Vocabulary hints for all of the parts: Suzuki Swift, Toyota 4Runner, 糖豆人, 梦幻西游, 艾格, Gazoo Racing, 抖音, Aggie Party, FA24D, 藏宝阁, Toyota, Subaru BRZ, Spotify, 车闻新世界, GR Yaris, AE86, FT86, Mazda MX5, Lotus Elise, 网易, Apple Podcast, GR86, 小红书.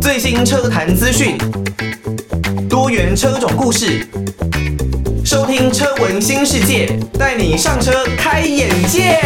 最新车坛资讯，多元车种故事，收听车闻新世界，带你上车开眼界。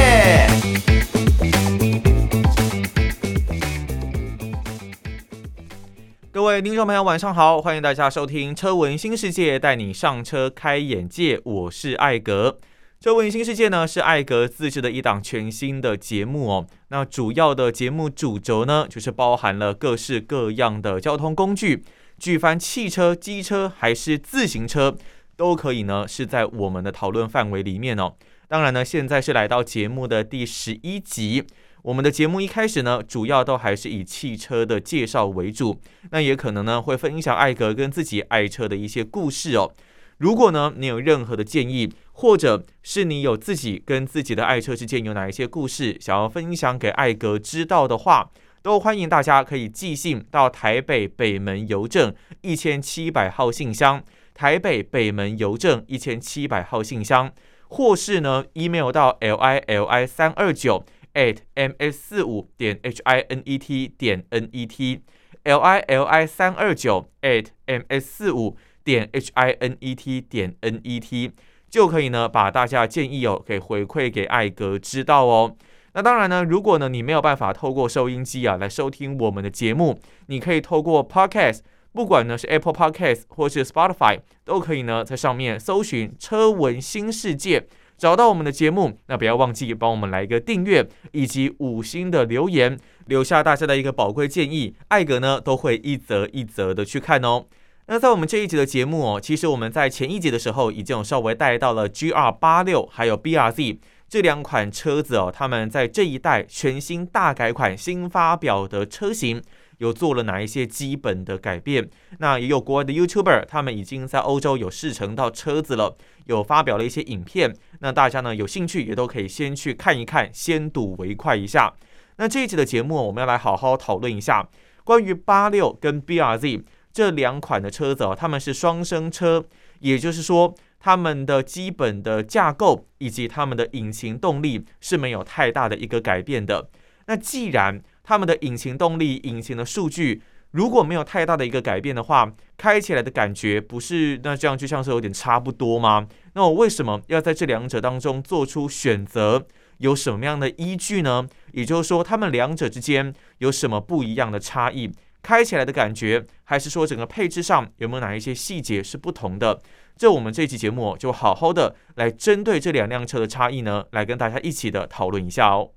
各位听众朋友，晚上好，欢迎大家收听车闻新世界，带你上车开眼界。我是艾格。车闻新世界呢是艾格自制的一档全新的节目哦。那主要的节目主轴呢，就是包含了各式各样的交通工具，举凡汽车、机车还是自行车，都可以呢是在我们的讨论范围里面哦。当然呢，现在是来到节目的第11集。我们的节目一开始呢，主要都还是以汽车的介绍为主，那也可能呢会分享艾格跟自己爱车的一些故事哦。如果呢你有任何的建议，或者是你有自己跟自己的爱车之间有哪一些故事想要分享给艾格知道的话，都欢迎大家可以寄信到台北北门邮政1700号信箱，台北北门邮政1700号信箱，或是呢 email 到 lili329@ms45.hinet.net lili329@ms45.hinet.net 就可以呢把大家的建议哦给回馈给艾格知道哦。那当然呢，如果呢你没有办法透过收音机来收听我们的节目，你可以透过 Podcast， 不管呢是 Apple Podcast 或是 Spotify， 都可以呢在上面搜寻车闻新世界，找到我们的节目。那不要忘记帮我们来一个订阅以及5星的留言，留下大家的一个宝贵建议，艾格呢都会一则一则的去看哦。那在我们这一集的节目哦，其实我们在前一集的时候已经有稍微带到了 GR86 还有 BRZ 这两款车子哦，他们在这一代全新大改款新发表的车型有做了哪一些基本的改变。那也有国外的 YouTuber 他们已经在欧洲有试乘到车子了，有发表了一些影片，那大家呢有兴趣也都可以先去看一看，先睹为快一下。那这一集的节目我们要来好好讨论一下关于86跟 BRZ 这两款的车子哦，他们是双生车，也就是说他们的基本的架构以及他们的引擎动力是没有太大的一个改变的。那既然他们的引擎动力、引擎的数据如果没有太大的一个改变的话，开起来的感觉不是那这样就像是有点差不多吗？那我为什么要在这两者当中做出选择？有什么样的依据呢？也就是说他们两者之间有什么不一样的差异？开起来的感觉，还是说整个配置上有没有哪一些细节是不同的？这我们这期节目就好好的来针对这两辆车的差异呢，来跟大家一起的讨论一下哦。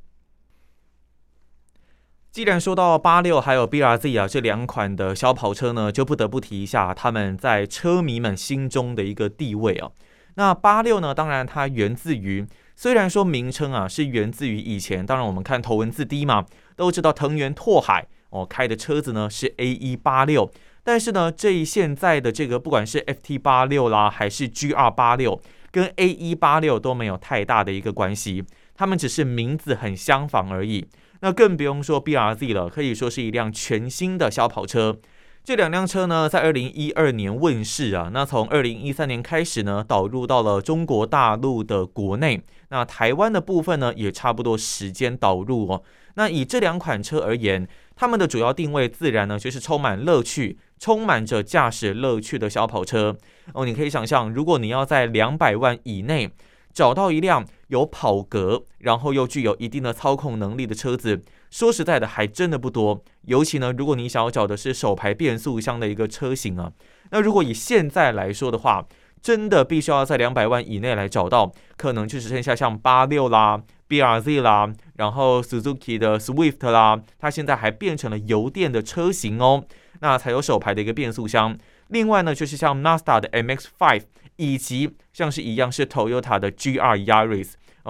既然说到86还有 BRZ 这两款的小跑车呢，就不得不提一下他们在车迷们心中的一个地位啊。那86呢，当然它源自于，虽然说名称是源自于以前，当然我们看头文字 D 嘛，都知道藤原拓海开的车子呢是 AE86， 但是呢这现在的这个不管是 FT86 啦还是 GR86 跟 AE86 都没有太大的一个关系，他们只是名字很相仿而已。那更不用说 BRZ 了，可以说是一辆全新的小跑车。这两辆车呢，在2012年问世啊，那从2013年开始呢，导入到了中国大陆的国内，那台湾的部分呢，也差不多时间导入哦。那以这两款车而言，他们的主要定位自然呢，就是充满乐趣、充满着驾驶乐趣的小跑车哦。你可以想象，如果你要在200万以内找到一辆有跑格然后又具有一定的操控能力的车子，说实在的还真的不多。尤其呢如果你想要找的是手排变速箱的一个车型啊，那如果以现在来说的话，真的必须要在200万以内来找到，可能就只剩下像86啦 BRZ 啦，然后 Suzuki 的 Swift 啦，它现在还变成了油电的车型哦，那才有手排的一个变速箱。另外呢就是像 Mazda 的 MX5， 以及像是一样是 Toyota 的 GR Yaris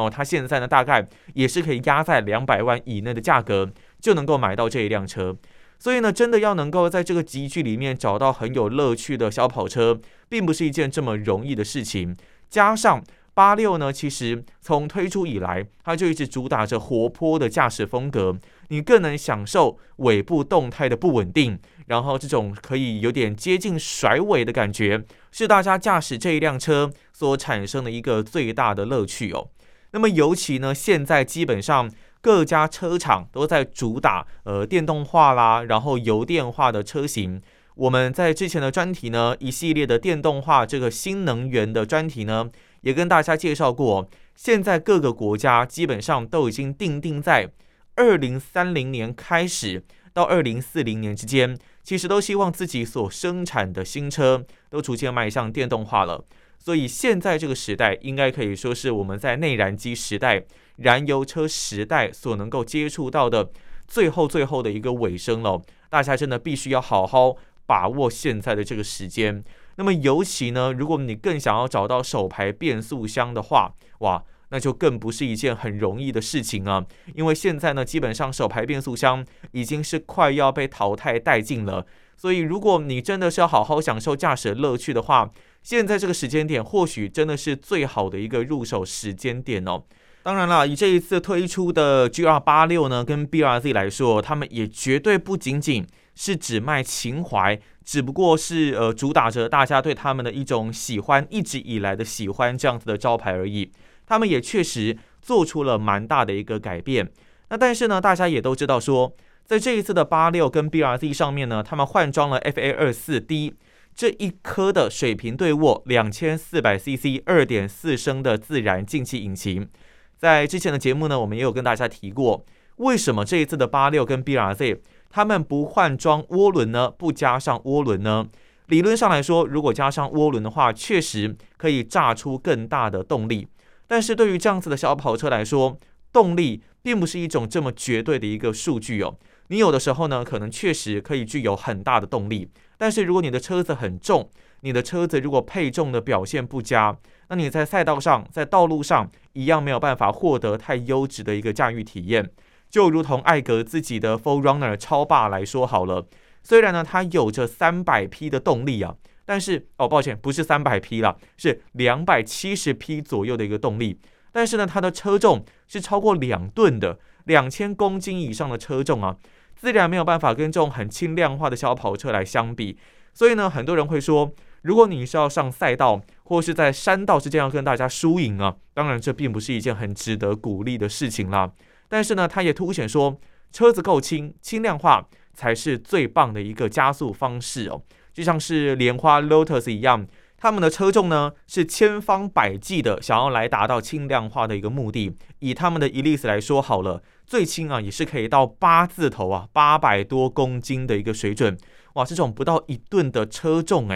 它现在呢大概也是可以压在200万以内的价格就能够买到这一辆车。所以呢真的要能够在这个集聚里面找到很有乐趣的小跑车，并不是一件这么容易的事情。加上86呢，其实从推出以来它就一直主打着活泼的驾驶风格，你更能享受尾部动态的不稳定，然后这种可以有点接近甩尾的感觉，是大家驾驶这一辆车所产生的一个最大的乐趣哦。那么尤其呢，现在基本上各家车厂都在主打电动化啦，然后油电化的车型。我们在之前的专题呢，一系列的电动化这个新能源的专题呢，也跟大家介绍过，现在各个国家基本上都已经定在2030年开始到2040年之间，其实都希望自己所生产的新车都逐渐迈向电动化了。所以现在这个时代应该可以说是我们在内燃机时代、燃油车时代所能够接触到的最后的一个尾声了。大家真的必须要好好把握现在的这个时间。那么尤其呢，如果你更想要找到手排变速箱的话，哇，那就更不是一件很容易的事情啊。因为现在呢，基本上手排变速箱已经是快要被淘汰殆尽了。所以如果你真的是要好好享受驾驶乐趣的话，现在这个时间点或许真的是最好的一个入手时间点哦。当然啦，以这一次推出的 GR86 呢跟 BRZ 来说，他们也绝对不仅仅是只卖情怀，只不过是主打着大家对他们的一种喜欢，一直以来的喜欢这样子的招牌而已。他们也确实做出了蛮大的一个改变。那但是呢，大家也都知道说，在这一次的86跟 BRZ 上面呢，他们换装了 FA24D 这一颗的水平对卧 2400cc 2.4 升的自然进气引擎。在之前的节目呢，我们也有跟大家提过，为什么这一次的86跟 BRZ 他们不换装涡轮呢？不加上涡轮呢？理论上来说，如果加上涡轮的话，确实可以炸出更大的动力。但是对于这样子的小跑车来说，动力并不是一种这么绝对的一个数据哦。你有的时候呢，可能确实可以具有很大的动力，但是如果你的车子很重，你的车子如果配重的表现不佳，那你在赛道上、在道路上一样没有办法获得太优质的一个驾驭体验。就如同艾格自己的 4Runner 超霸来说好了，虽然呢它有着300匹的动力啊，但是抱歉，不是300匹啦，是270匹左右的一个动力，但是呢它的车重是超过2吨的，2000公斤以上的车重啊，自然没有办法跟这种很轻量化的小跑车来相比。所以呢，很多人会说，如果你是要上赛道或是在山道之间要跟大家输赢啊，当然这并不是一件很值得鼓励的事情啦。但是呢，它也凸显说，车子够轻，轻量化才是最棒的一个加速方式哦。就像是莲花 Lotus 一样，他们的车重呢是千方百计的想要来达到轻量化的一个目的。以他们的 Elise 来说好了，最轻啊也是可以到8字头啊，800多公斤的一个水准。哇，这种不到1吨的车重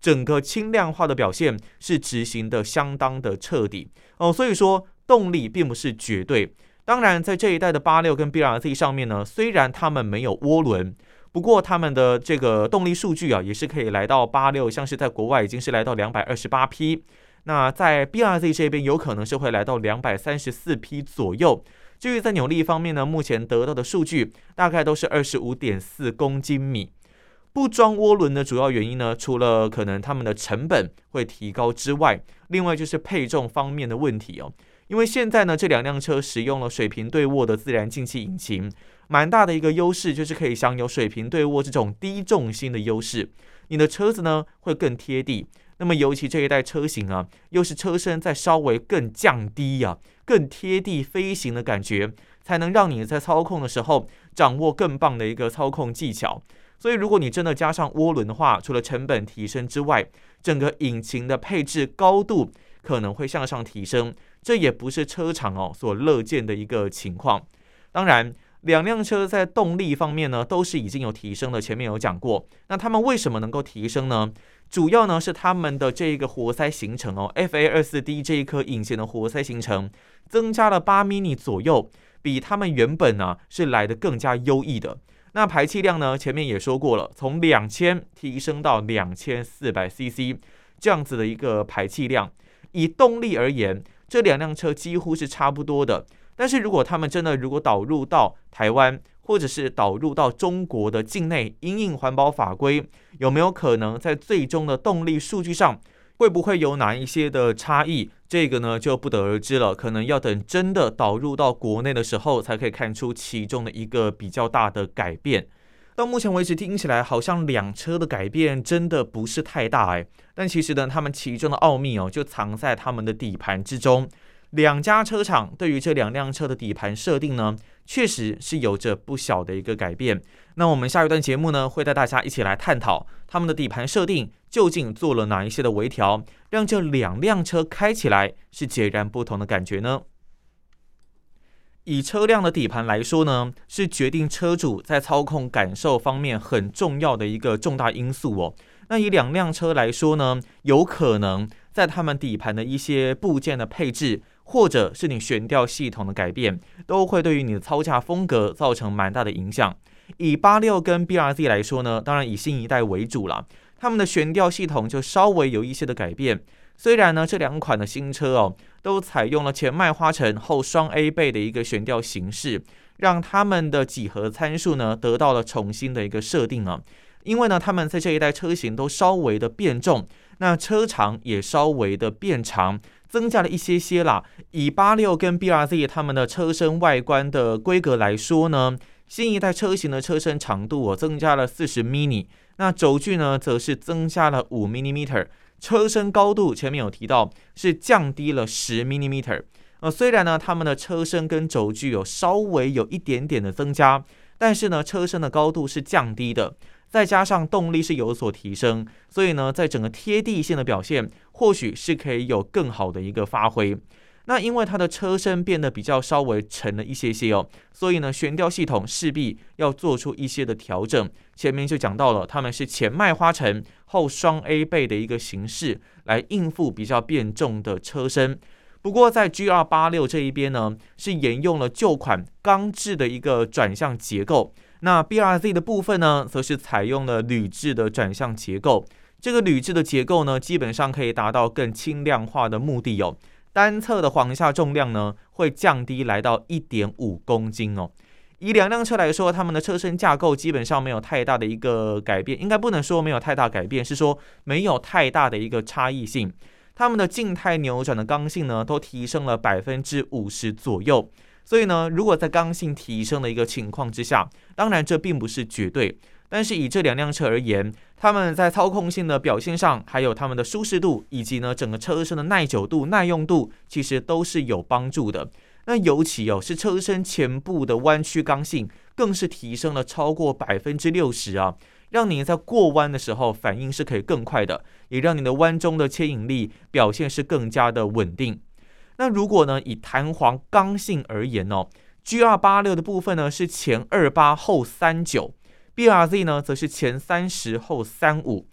整个轻量化的表现是执行的相当的彻底哦。所以说动力并不是绝对。当然在这一代的86跟 BRZ 上面呢，虽然他们没有涡轮，不过他们的这个动力数据啊也是可以来到86，像是在国外已经是来到228匹，那在 BRZ 这边有可能是会来到234匹左右。至于在扭力方面呢，目前得到的数据大概都是 25.4 公斤米。不装涡轮的主要原因呢，除了可能他们的成本会提高之外，另外就是配重方面的问题哦。因为现在呢，这2辆车使用了水平对卧的自然进气引擎，蛮大的一个优势就是可以享有水平对卧这种低重心的优势，你的车子呢会更贴地。那么尤其这一代车型啊，又是车身在稍微更降低啊，更贴地飞行的感觉，才能让你在操控的时候掌握更棒的一个操控技巧。所以如果你真的加上涡轮的话，除了成本提升之外，整个引擎的配置高度可能会向上提升，这也不是车厂所乐见的一个情况。当然2辆车在动力方面呢都是已经有提升的，前面有讲过。那他们为什么能够提升呢？主要呢是他们的这个活塞行程FA24D 这一颗引擎的活塞行程增加了8mm左右，比他们原本是来得更加优异的。那排气量呢，前面也说过了，从2000提升到 2400cc 这样子的一个排气量。以动力而言，这2辆车几乎是差不多的，但是如果他们真的导入到台湾或者是导入到中国的境内，因应环保法规，有没有可能在最终的动力数据上会不会有哪一些的差异，这个呢就不得而知了，可能要等真的导入到国内的时候才可以看出其中的一个比较大的改变。到目前为止听起来好像2车的改变真的不是太大但其实呢，他们其中的奥秘就藏在他们的底盘之中。两家车厂对于这两辆车的底盘设定呢，确实是有着不小的一个改变。那我们下一段节目呢，会带大家一起来探讨他们的底盘设定究竟做了哪一些的微调，让这两辆车开起来是截然不同的感觉呢？以车辆的底盘来说呢，是决定车主在操控感受方面很重要的一个重大因素哦。那以两辆车来说呢，有可能在他们底盘的一些部件的配置，或者是你悬吊系统的改变，都会对于你的操驾风格造成蛮大的影响。以86跟 BRZ 来说呢，当然以新一代为主啦，他们的悬吊系统就稍微有一些的改变。虽然呢，这两款的新车哦，都采用了前麦花臣后双 A 背的一个悬吊形式，让他们的几何参数呢得到了重新的一个设定啊。因为呢，他们在这一代车型都稍微的变重，那车长也稍微的变长，增加了一些些啦。以86跟 BRZ 他们的车身外观的规格来说呢，新一代车型的车身长度哦增加了40mm，那轴距呢则是增加了5mm，车身高度前面有提到是降低了10mm。虽然呢他们的车身跟轴距有稍微有一点点的增加，但是呢车身的高度是降低的。再加上动力是有所提升，所以呢，在整个贴地性的表现，或许是可以有更好的一个发挥。那因为它的车身变得比较稍微沉了一些些哦，所以呢，悬吊系统势必要做出一些的调整。前面就讲到了，他们是前麦花臣后双 A 背的一个形式，来应付比较变重的车身。不过在 GR86 这一边呢，是沿用了旧款钢制的一个转向结构。那 BRZ 的部分呢，则是采用了铝制的转向结构。这个铝制的结构呢，基本上可以达到更轻量化的目的哦。单侧的簧下重量呢，会降低来到 1.5 公斤哦。以两辆车来说，他们的车身架构基本上没有太大的一个改变，应该不能说没有太大改变，是说没有太大的一个差异性。他们的静态扭转的刚性呢，都提升了 50% 左右。所以呢，如果在刚性提升的一个情况之下，当然这并不是绝对，但是以这两辆车而言，他们在操控性的表现上，还有他们的舒适度，以及呢整个车身的耐久度、耐用度，其实都是有帮助的。那尤其哦，是车身前部的弯曲刚性，更是提升了超过 60% 啊，让你在过弯的时候反应是可以更快的，也让你的弯中的牵引力表现是更加的稳定。那如果呢，以弹簧刚性而言哦 ，GR86 的部分呢是前28后 39，BRZ 呢则是前30后 35。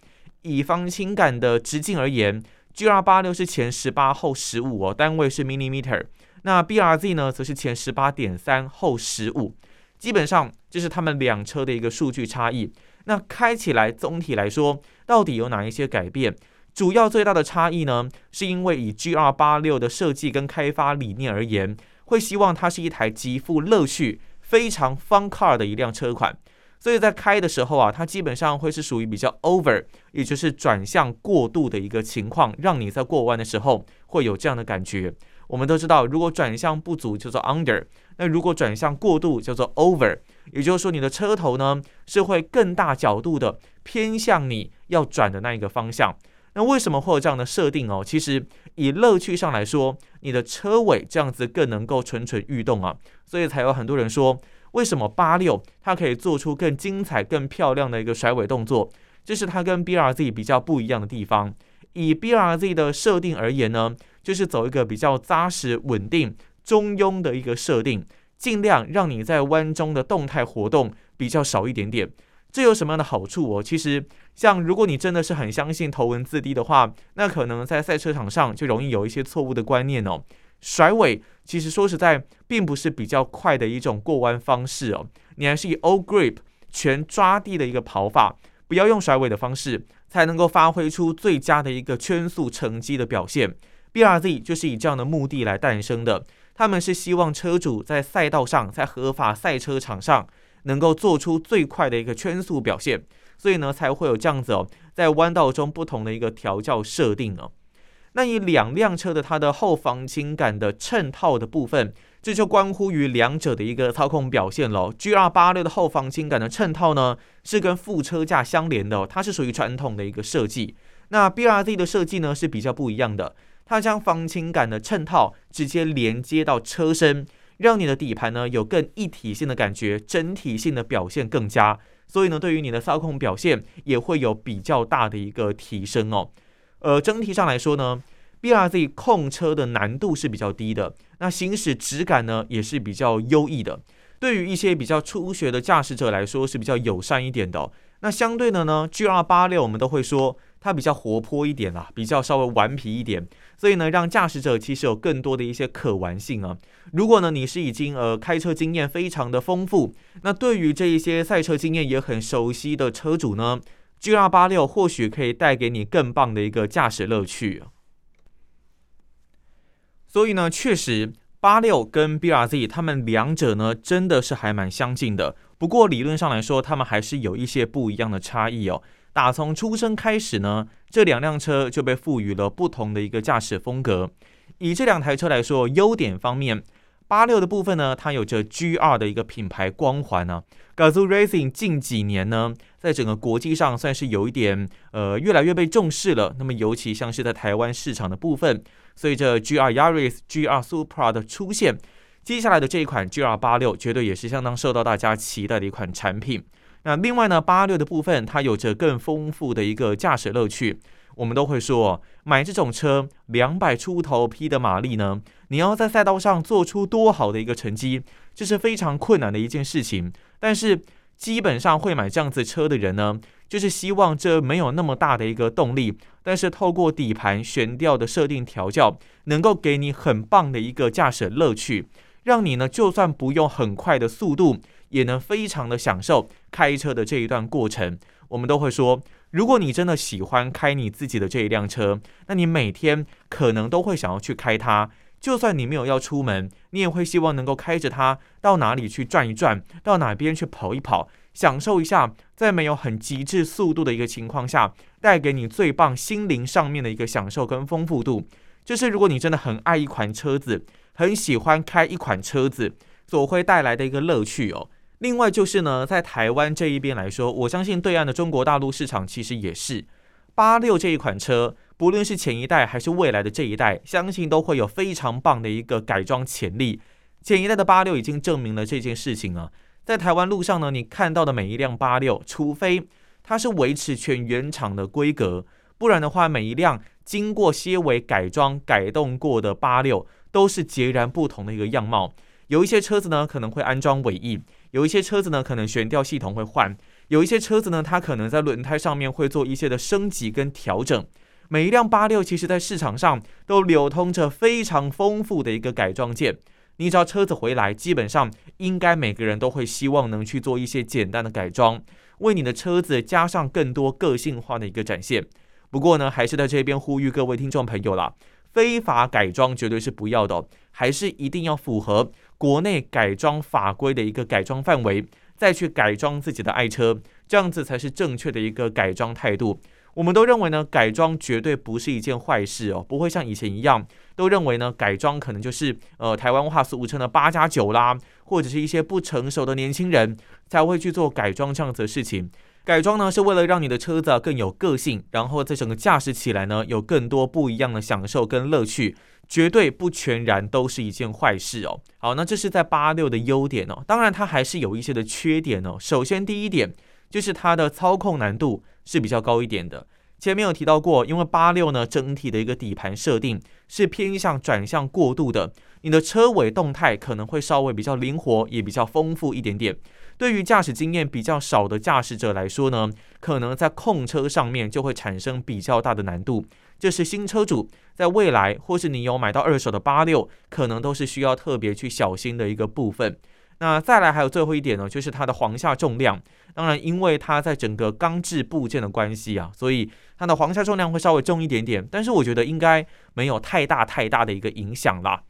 以方倾杆的直径而言 ，GR86 是前18后15哦，单位是 millimeter。那 BRZ 呢则是前 18.3 后15。基本上这是他们两车的一个数据差异。那开起来总体来说，到底有哪一些改变？主要最大的差异呢，是因为以 GR86 的设计跟开发理念而言，会希望它是一台极富乐趣、非常 fun car 的一辆车款，所以在开的时候啊，它基本上会是属于比较 over， 也就是转向过度的一个情况，让你在过弯的时候会有这样的感觉。我们都知道，如果转向不足叫做 under， 那如果转向过度叫做 over， 也就是说你的车头呢是会更大角度的偏向你要转的那一个方向。那为什么会有这样的设定哦？其实以乐趣上来说，你的车尾这样子更能够蠢蠢欲动啊，所以才有很多人说，为什么86它可以做出更精彩、更漂亮的一个甩尾动作？这是它跟 BRZ 比较不一样的地方。以 BRZ 的设定而言呢，就是走一个比较扎实、稳定、中庸的一个设定，尽量让你在弯中的动态活动比较少一点点。这有什么样的好处哦？其实，像如果你真的是很相信头文字 D 的话，那可能在赛车场上就容易有一些错误的观念哦。甩尾其实说实在，并不是比较快的一种过弯方式哦。你还是以 all grip 全抓地的一个跑法，不要用甩尾的方式，才能够发挥出最佳的一个圈速成绩的表现。BRZ 就是以这样的目的来诞生的，他们是希望车主在赛道上，在合法赛车场上，能够做出最快的一个圈速表现，所以呢才会有这样子哦，在弯道中不同的一个调教设定哦。那以两辆车的它的后防倾杆的衬套的部分，这就关乎于两者的一个操控表现了。GR86 的后防倾杆的衬套呢是跟副车架相连的哦，它是属于传统的一个设计。那 BRZ 的设计呢是比较不一样的，它将防倾杆的衬套直接连接到车身，让你的底盘呢有更一体性的感觉，整体性的表现更佳，所以呢对于你的操控表现也会有比较大的一个提升哦。整体上来说呢， BRZ 控车的难度是比较低的，那行驶质感呢也是比较优异的，对于一些比较初学的驾驶者来说是比较友善一点的哦。那相对的呢 GR86 我们都会说它比较活泼一点啦，比较稍微顽皮一点，所以呢让驾驶者其实有更多的一些可玩性啊。如果呢你是已经开车经验非常的丰富，那对于这一些赛车经验也很熟悉的车主呢， GR86 或许可以带给你更棒的一个驾驶乐趣。所以呢确实86跟 BRZ 他们两者呢真的是还蛮相近的，不过理论上来说他们还是有一些不一样的差异哦。打从出生开始呢，这两辆车就被赋予了不同的一个驾驶风格。以这两台车来说，优点方面，86的部分呢，它有着 GR 的一个品牌光环啊。Gazoo Racing 近几年呢，在整个国际上算是有一点越来越被重视了。那么尤其像是在台湾市场的部分，随着 GR Yaris、GR Supra 的出现，接下来的这一款 GR86 绝对也是相当受到大家期待的一款产品。那另外呢， 86 的部分它有着更丰富的一个驾驶乐趣。我们都会说买这种车200出头匹的马力呢，你要在赛道上做出多好的一个成绩，这是非常困难的一件事情。但是基本上会买这样子车的人呢，就是希望这没有那么大的一个动力，但是透过底盘悬吊的设定调教，能够给你很棒的一个驾驶乐趣，让你呢就算不用很快的速度，也能非常的享受开车的这一段过程。我们都会说，如果你真的喜欢开你自己的这一辆车，那你每天可能都会想要去开它，就算你没有要出门，你也会希望能够开着它到哪里去转一转，到哪边去跑一跑，享受一下在没有很极致速度的一个情况下，带给你最棒心灵上面的一个享受跟丰富度。这是如果你真的很爱一款车子，很喜欢开一款车子所会带来的一个乐趣哦。另外就是呢，在台湾这一边来说，我相信对岸的中国大陆市场其实也是86这一款车，不论是前一代还是未来的这一代，相信都会有非常棒的一个改装潜力。前一代的86已经证明了这件事情啊。在台湾路上呢，你看到的每一辆86，除非它是维持全原厂的规格，不然的话，每一辆经过些微改装改动过的86都是截然不同的一个样貌。有一些车子呢可能会安装尾翼，有一些车子呢可能悬吊系统会换，有一些车子呢它可能在轮胎上面会做一些的升级跟调整。每一辆86其实在市场上都流通着非常丰富的一个改装件，你只要车子回来，基本上应该每个人都会希望能去做一些简单的改装，为你的车子加上更多个性化的一个展现。不过呢，还是在这边呼吁各位听众朋友啦，非法改装绝对是不要的哦，还是一定要符合国内改装法规的一个改装范围，再去改装自己的爱车，这样子才是正确的一个改装态度。我们都认为呢，改装绝对不是一件坏事哦，不会像以前一样都认为呢，改装可能就是台湾话俗称的8+9啦，或者是一些不成熟的年轻人才会去做改装这样子的事情。改装呢是为了让你的车子更有个性，然后在整个驾驶起来呢有更多不一样的享受跟乐趣。绝对不全然都是一件坏事哦。好，那这是在86的优点哦，当然它还是有一些的缺点哦。首先第一点就是它的操控难度是比较高一点的。前面有提到过，因为86呢整体的一个底盘设定是偏向转向过度的，你的车尾动态可能会稍微比较灵活，也比较丰富一点点。对于驾驶经验比较少的驾驶者来说呢，可能在控车上面就会产生比较大的难度。这是新车主在未来，或是你有买到二手的86，可能都是需要特别去小心的一个部分。那再来还有最后一点呢，就是它的簧下重量。当然，因为它在整个钢制部件的关系啊，所以它的簧下重量会稍微重一点点，但是我觉得应该没有太大的一个影响啦。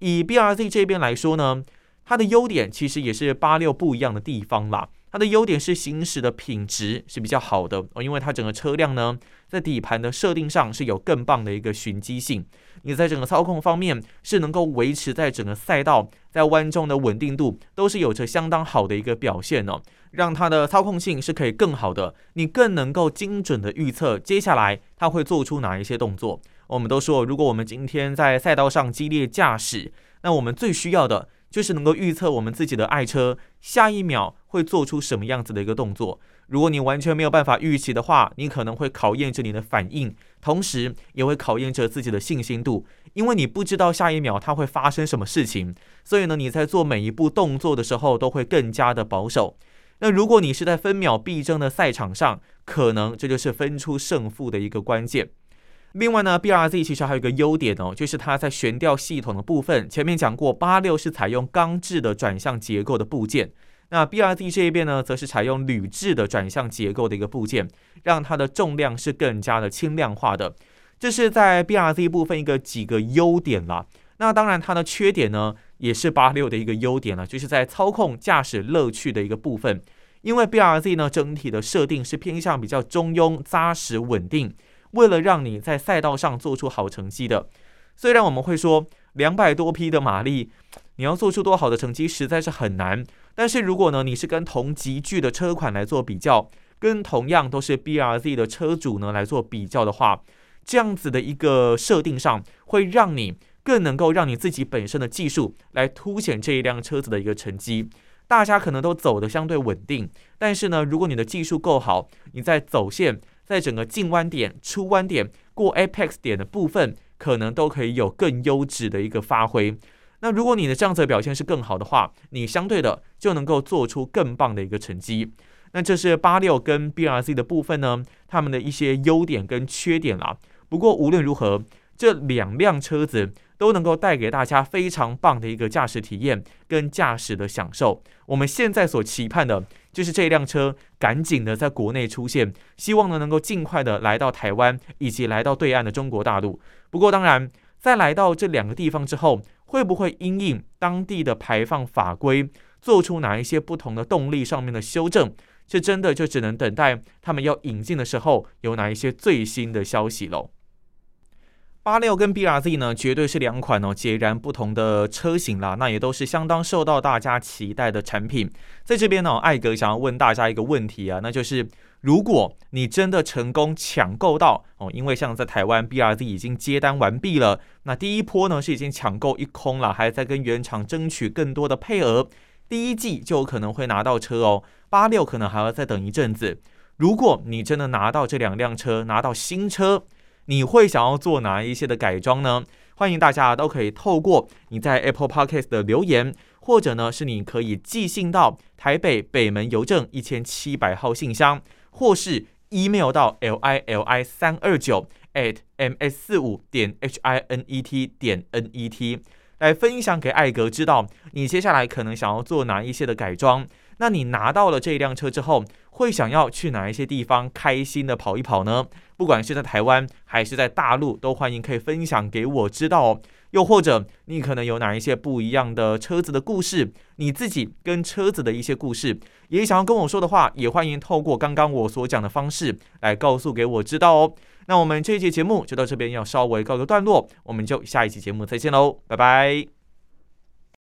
以 BRZ 这边来说呢，它的优点其实也是86不一样的地方啦。它的优点是行驶的品质是比较好的，因为它整个车辆呢在底盘的设定上是有更棒的一个循迹性，你在整个操控方面是能够维持在整个赛道在弯中的稳定度都是有着相当好的一个表现哦，让它的操控性是可以更好的，你更能够精准的预测接下来它会做出哪一些动作。我们都说，如果我们今天在赛道上激烈驾驶，那我们最需要的就是能够预测我们自己的爱车下一秒会做出什么样子的一个动作。如果你完全没有办法预期的话，你可能会考验着你的反应，同时也会考验着自己的信心度，因为你不知道下一秒它会发生什么事情，所以呢，你在做每一步动作的时候都会更加的保守。那如果你是在分秒必争的赛场上，可能这就是分出胜负的一个关键。另外呢 ，BRZ 其实还有一个优点哦，就是它在悬吊系统的部分，前面讲过86是采用钢制的转向结构的部件，那 BRZ 这一边呢，则是采用铝制的转向结构的一个部件，让它的重量是更加的轻量化的。这是在 BRZ 部分一个几个优点啦。那当然它的缺点呢，也是86的一个优点啦，就是在操控驾驶乐趣的一个部分。因为 BRZ 呢，整体的设定是偏向比较中庸、扎实、稳定，为了让你在赛道上做出好成绩的。虽然我们会说200多匹的马力，你要做出多好的成绩实在是很难，但是如果呢，你是跟同级距的车款来做比较，跟同样都是 BRZ 的车主呢来做比较的话，这样子的一个设定上会让你更能够让你自己本身的技术来凸显这一辆车子的一个成绩。大家可能都走得相对稳定，但是呢，如果你的技术够好，你在走线，在整个进弯点、出弯点、过 apex 点的部分，可能都可以有更优质的一个发挥。那如果你的这样子的表现是更好的话，你相对的就能够做出更棒的一个成绩。那这是86跟 BRZ 的部分呢，他们的一些优点跟缺点啦。不过无论如何，这两辆车子都能够带给大家非常棒的一个驾驶体验跟驾驶的享受。我们现在所期盼的就是这辆车赶紧的在国内出现，希望呢能够尽快的来到台湾以及来到对岸的中国大陆。不过当然，在来到这两个地方之后，会不会因应当地的排放法规做出哪一些不同的动力上面的修正，这真的就只能等待他们要引进的时候有哪一些最新的消息喽。86跟 BRZ 呢，绝对是两款截然不同的车型啦，那也都是相当受到大家期待的产品。在这边呢，艾格想要问大家一个问题啊，那就是如果你真的成功抢购到因为像在台湾 BRZ 已经接单完毕了，那第一波呢是已经抢购一空了，还在跟原厂争取更多的配额，第一季就可能会拿到车哦。86可能还要再等一阵子。如果你真的拿到这两辆车，拿到新车，你会想要做哪一些的改装呢？欢迎大家都可以透过你在 Apple Podcast 的留言，或者呢是你可以寄信到台北北门邮政1700号信箱，或是 email 到 lili329@ms45.hinet.net 来分享给艾格知道你接下来可能想要做哪一些的改装。那你拿到了这辆车之后，会想要去哪一些地方开心的跑一跑呢？不管是在台湾还是在大陆，都欢迎可以分享给我知道哦。又或者你可能有哪一些不一样的车子的故事，你自己跟车子的一些故事也想要跟我说的话，也欢迎透过刚刚我所讲的方式来告诉给我知道哦。那我们这一期节目就到这边要稍微告个段落，我们就下一期节目再见喽，拜拜。